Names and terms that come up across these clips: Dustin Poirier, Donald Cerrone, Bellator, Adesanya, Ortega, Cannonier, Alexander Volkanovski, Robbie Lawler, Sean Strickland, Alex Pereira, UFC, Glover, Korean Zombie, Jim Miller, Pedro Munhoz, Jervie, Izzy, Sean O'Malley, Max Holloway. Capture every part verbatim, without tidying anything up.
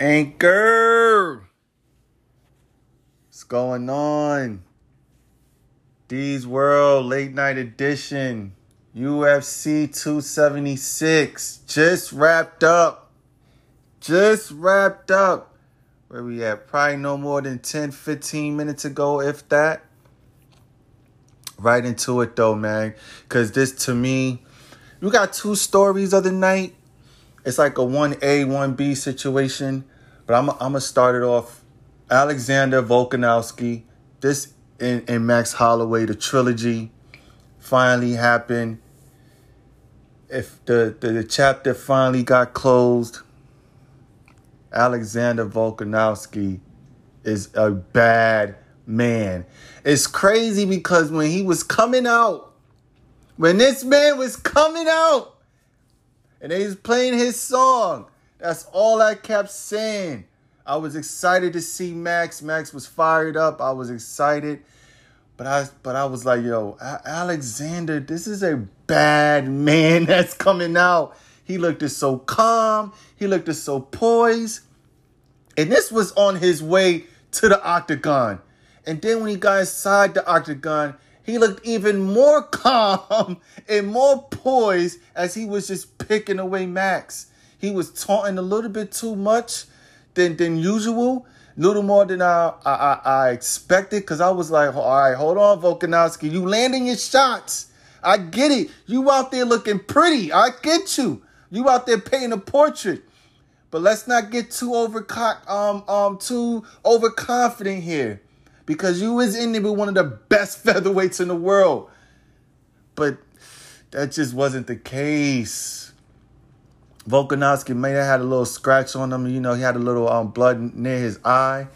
Anchor! What's going on? D's World Late Night Edition. U F C two seventy-six. Just wrapped up. Just wrapped up. Where we at? Probably no more than ten, fifteen minutes ago, if that. Right into it, though, man. Because this, to me, we got two stories of the night. It's like a one A, one B situation. But I'm, I'm going to start it off. Alexander Volkanovski, this and, and Max Holloway, the trilogy, finally happened. If the, the, the chapter finally got closed, Alexander Volkanovski is a bad man. It's crazy because when he was coming out, when this man was coming out, and they was playing his song, that's all I kept saying. I was excited to see Max. Max was fired up. I was excited. But I but I was like, yo, Alexander, this is a bad man that's coming out. He looked as so calm. He looked as so poised. And this was on his way to the octagon. And then when he got inside the octagon, he looked even more calm and more poised as he was just picking away Max. He was taunting a little bit too much than, than usual, a little more than I, I, I expected, because I was like, all right, hold on, Volkanovski. You landing your shots. I get it. You out there looking pretty. I get you. You out there painting a portrait. But let's not get too, overco- um, um, too overconfident here. Because you is in there with one of the best featherweights in the world. But that just wasn't the case. Volkanovski may have had a little scratch on him. You know, he had a little um, blood near his eye.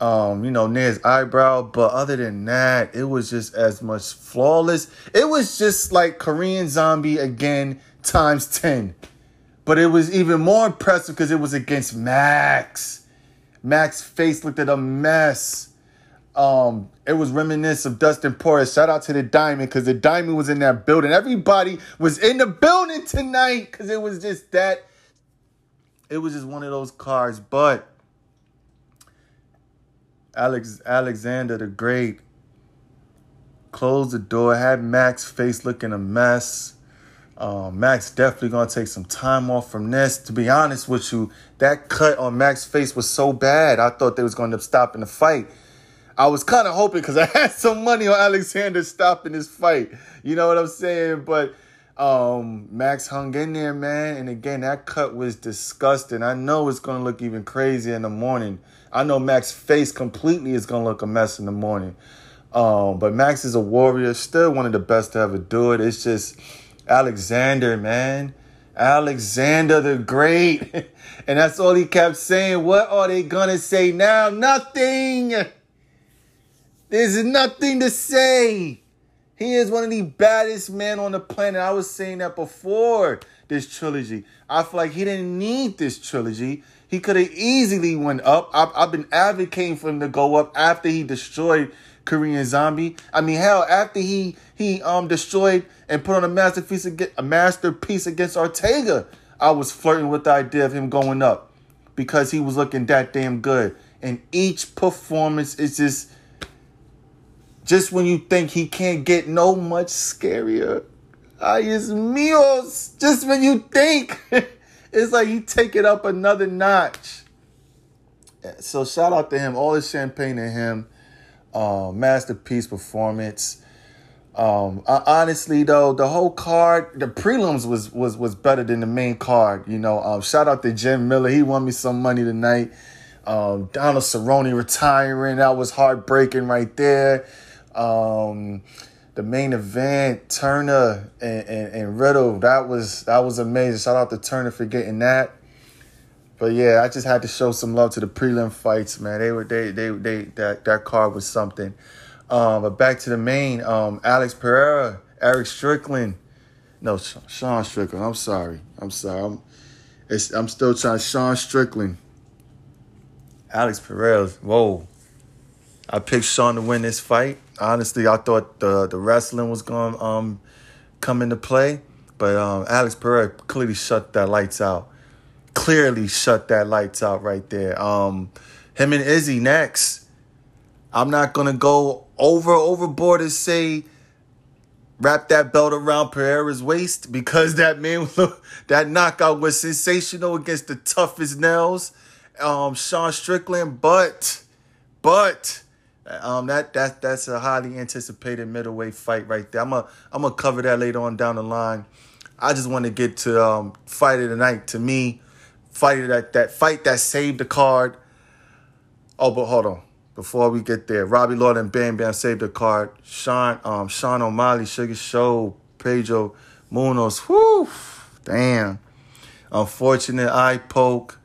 Um, you know, near his eyebrow. But other than that, it was just as much flawless. It was just like Korean Zombie again times ten. But it was even more impressive because it was against Max. Max's face looked at a mess. Um, it was reminiscent of Dustin Poirier. Shout out to the Diamond, because the Diamond was in that building. Everybody was in the building tonight because it was just that. It was just one of those cards. But Alex Alexander the Great closed the door, had Max's face looking a mess. Um, Max definitely going to take some time off from this. To be honest with you, that cut on Max's face was so bad, I thought they was going to end up stopping the fight. I was kind of hoping, because I had some money on Alexander stopping this fight. You know what I'm saying? But um, Max hung in there, man. And again, that cut was disgusting. I know it's going to look even crazier in the morning. I know Max's face completely is going to look a mess in the morning. Um, but Max is a warrior. Still one of the best to ever do it. It's just Alexander, man. Alexander the Great. And that's all he kept saying. What are they going to say now? Nothing. There's nothing to say. He is one of the baddest men on the planet. I was saying that before this trilogy. I feel like he didn't need this trilogy. He could have easily went up. I've, I've been advocating for him to go up after he destroyed Korean Zombie. I mean, hell, after he he um destroyed and put on a masterpiece against, a masterpiece against Ortega, I was flirting with the idea of him going up because he was looking that damn good. And each performance is just... Just when you think he can't get no much scarier. Ay, es míos. Just when you think. It's like you take it up another notch. So shout out to him. All the champagne to him. Uh, masterpiece performance. Um, I, honestly, though, the whole card, the prelims was was was better than the main card. You know, um, shout out to Jim Miller. He won me some money tonight. Um, Donald Cerrone retiring. That was heartbreaking right there. Um, the main event, Turner and, and, and Riddle, that was that was amazing. Shout out to Turner for getting that. But yeah, I just had to show some love to the prelim fights, man. They were they they they that that card was something. Um, but back to the main, um, Alex Pereira, Eric Strickland, no Sean Strickland. I'm sorry, I'm sorry. I'm, it's, I'm still trying Sean Strickland, Alex Pereira. Whoa. I picked Sean to win this fight. Honestly, I thought the, the wrestling was going to um, come into play. But um, Alex Pereira clearly shut that lights out. clearly shut that lights out right there. Um, him and Izzy next. I'm not going to go over overboard and say wrap that belt around Pereira's waist, because that man, that knockout was sensational against the toughest nails, um, Sean Strickland. But, but um, that that that's a highly anticipated middleweight fight right there. I'm gonna I'm gonna cover that later on down the line. I just want to get to um, fight of the night. To me, fight of that that fight that saved the card. Oh, but hold on. Before we get there, Robbie Lawler and Bam Bam saved the card. Sean, um, Sean O'Malley, Sugar Show, Pedro Munhoz. Whoo, damn. Unfortunate eye poke.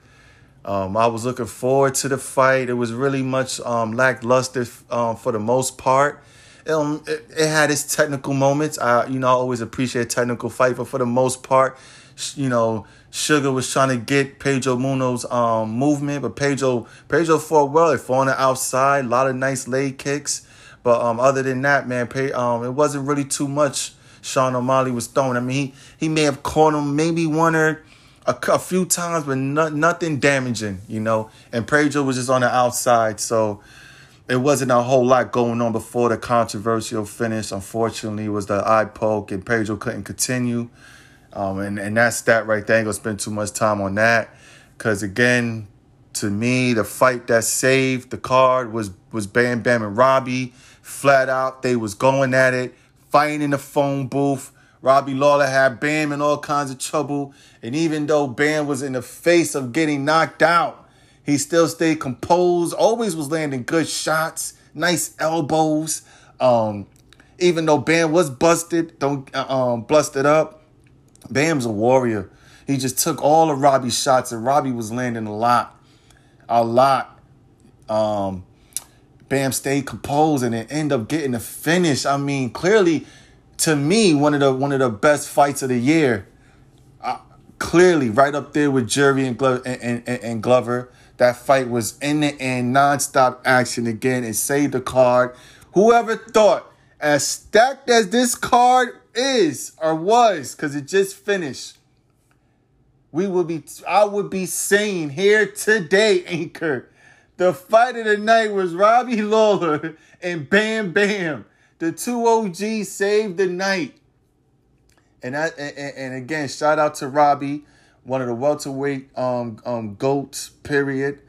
Um, I was looking forward to the fight. It was really much um, lackluster um, for the most part. It, um, it, it had its technical moments. I, you know, I always appreciate a technical fight, but for the most part, you know, Sugar was trying to get Pedro Munhoz's um, movement, but Pedro Pedro fought well. He fought on the outside, a lot of nice leg kicks. But um, other than that, man, Pe- um, it wasn't really too much Sean O'Malley was throwing. I mean, he, he may have caught him maybe one or a, a few times, but no, nothing damaging, you know. And Pedro was just on the outside, so it wasn't a whole lot going on before the controversial finish. Unfortunately, it was the eye poke, and Pedro couldn't continue. Um, and, and that's that right there. I ain't going to spend too much time on that. Because, again, to me, the fight that saved the card was was Bam Bam and Robbie. Flat out, they was going at it, fighting in the phone booth. Robbie Lawler had Bam in all kinds of trouble. And even though Bam was in the face of getting knocked out, he still stayed composed, always was landing good shots, nice elbows. Um, even though Bam was busted, don't um, busted up. Bam's a warrior. He just took all of Robbie's shots, and Robbie was landing a lot. A lot. Um, Bam stayed composed and it ended up getting a finish. I mean, clearly, to me, one of the one of the best fights of the year. Uh, clearly, right up there with Jervie and, Glo- and, and, and Glover. That fight was in the end, nonstop action again. It saved the card. Whoever thought, as stacked as this card is or was, because it just finished, we would be I would be saying here today, Anchor, the fight of the night was Robbie Lawler and Bam Bam. The two O Gs saved the night. And I and, and again, shout out to Robbie, one of the welterweight um um goats, period.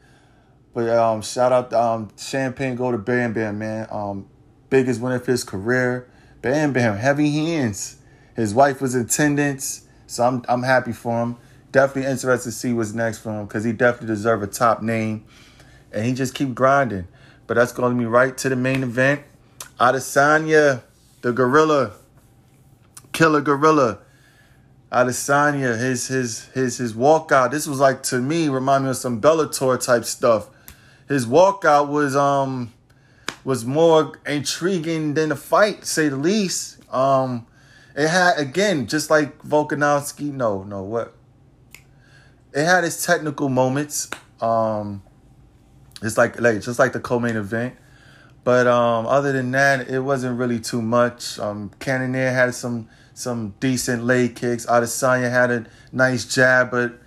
But um shout out um champagne go to Bam Bam, man. Um biggest win of his career. Bam Bam, heavy hands. His wife was in attendance, so I'm I'm happy for him. Definitely interested to see what's next for him, because he definitely deserves a top name. And he just keep grinding. But that's going to be right to the main event. Adesanya, the gorilla. Killer gorilla. Adesanya, his his his his walkout. This was like, to me, remind me of some Bellator type stuff. His walkout was um was more intriguing than the fight, say the least. Um, it had, again, just like Volkanovski, no, no, what? It had its technical moments. Um, it's like, like just like the co-main event. But um, other than that, it wasn't really too much. Um, Cannonier had some some decent leg kicks. Adesanya had a nice jab, but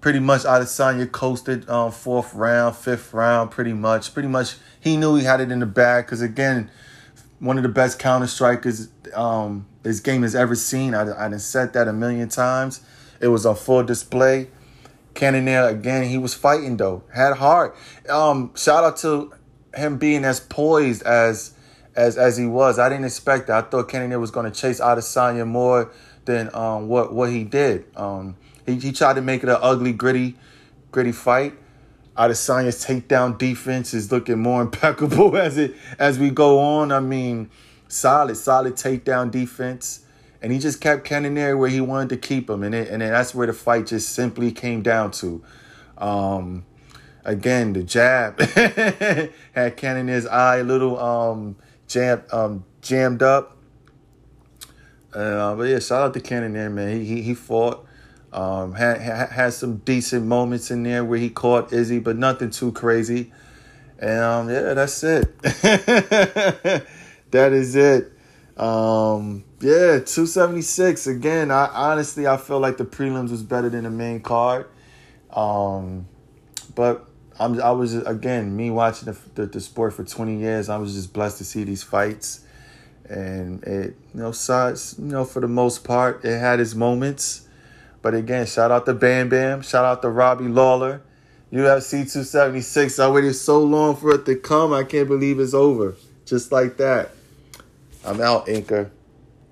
pretty much Adesanya coasted um, fourth round, fifth round, pretty much. Pretty much he knew he had it in the bag, because, again, one of the best counter-strikers um, this game has ever seen. I, I done said that a million times. It was on full display. Cannonier, again, he was fighting, though. Had heart. Um, shout out to him being as poised as as as he was. I didn't expect that. I thought Cannonier was going to chase Adesanya more than um, what, what he did. Um He, he tried to make it an ugly, gritty, gritty fight. Adesanya's takedown defense is looking more impeccable as it as we go on. I mean, solid, solid takedown defense, and he just kept Cannonier where he wanted to keep him, and it, and then that's where the fight just simply came down to. Um, again, the jab had Cannonier's eye a little um jammed um jammed up. Uh, but yeah, shout out to Cannonier, man. He he, he fought. Um, had, had had some decent moments in there where he caught Izzy, but nothing too crazy. And um, yeah, that's it. That is it. Um, yeah, two seventy-six. Again, I honestly I feel like the prelims was better than the main card. Um, but I'm, I was, again, me watching the, the, the sport for twenty years, I was just blessed to see these fights. And it, you know, sucks, you know, for the most part, it had its moments. But again, shout out to Bam Bam. Shout out to Robbie Lawler. U F C two seventy-six, I waited so long for it to come, I can't believe it's over. Just like that. I'm out, Inker.